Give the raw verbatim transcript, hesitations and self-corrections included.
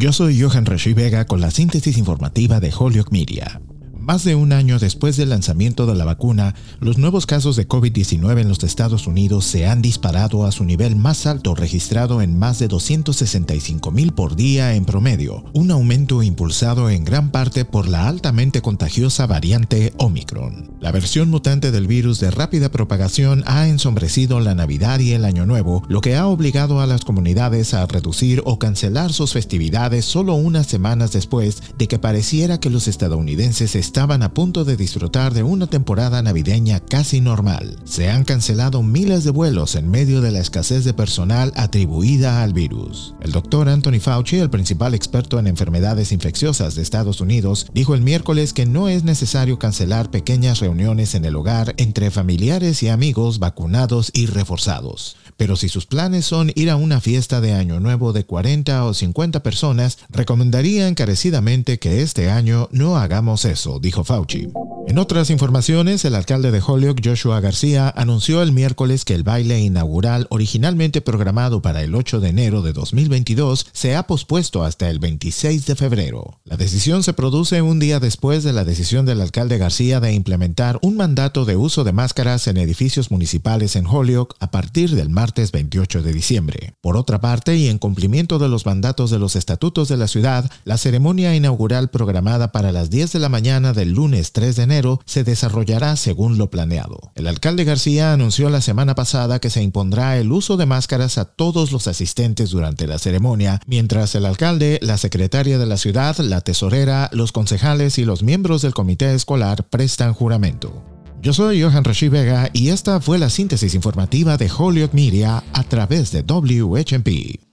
Yo soy Johan Reggie Vega con la síntesis informativa de Holyoke Media. Más de un año después del lanzamiento de la vacuna, los nuevos casos de COVID diecinueve en los Estados Unidos se han disparado a su nivel más alto registrado en más de doscientos sesenta y cinco mil por día en promedio, un aumento impulsado en gran parte por la altamente contagiosa variante Omicron. La versión mutante del virus de rápida propagación ha ensombrecido la Navidad y el Año Nuevo, lo que ha obligado a las comunidades a reducir o cancelar sus festividades solo unas semanas después de que pareciera que los estadounidenses están Estaban a punto de disfrutar de una temporada navideña casi normal. Se han cancelado miles de vuelos en medio de la escasez de personal atribuida al virus. El doctor Anthony Fauci, el principal experto en enfermedades infecciosas de Estados Unidos, dijo el miércoles que no es necesario cancelar pequeñas reuniones en el hogar entre familiares y amigos vacunados y reforzados. Pero si sus planes son ir a una fiesta de Año Nuevo de cuarenta o cincuenta personas, recomendaría encarecidamente que este año no hagamos eso, dijo dijo Fauci. En otras informaciones, el alcalde de Holyoke, Joshua García, anunció el miércoles que el baile inaugural originalmente programado para el ocho de enero de dos mil veintidós se ha pospuesto hasta el veintiséis de febrero. La decisión se produce un día después de la decisión del alcalde García de implementar un mandato de uso de máscaras en edificios municipales en Holyoke a partir del martes veintiocho de diciembre. Por otra parte, y en cumplimiento de los mandatos de los estatutos de la ciudad, la ceremonia inaugural programada para las diez de la mañana de el lunes tres de enero se desarrollará según lo planeado. El alcalde García anunció la semana pasada que se impondrá el uso de máscaras a todos los asistentes durante la ceremonia, mientras el alcalde, la secretaria de la ciudad, la tesorera, los concejales y los miembros del comité escolar prestan juramento. Yo soy Johan Reggie Vega y esta fue la síntesis informativa de Holyoke Media a través de W H M P.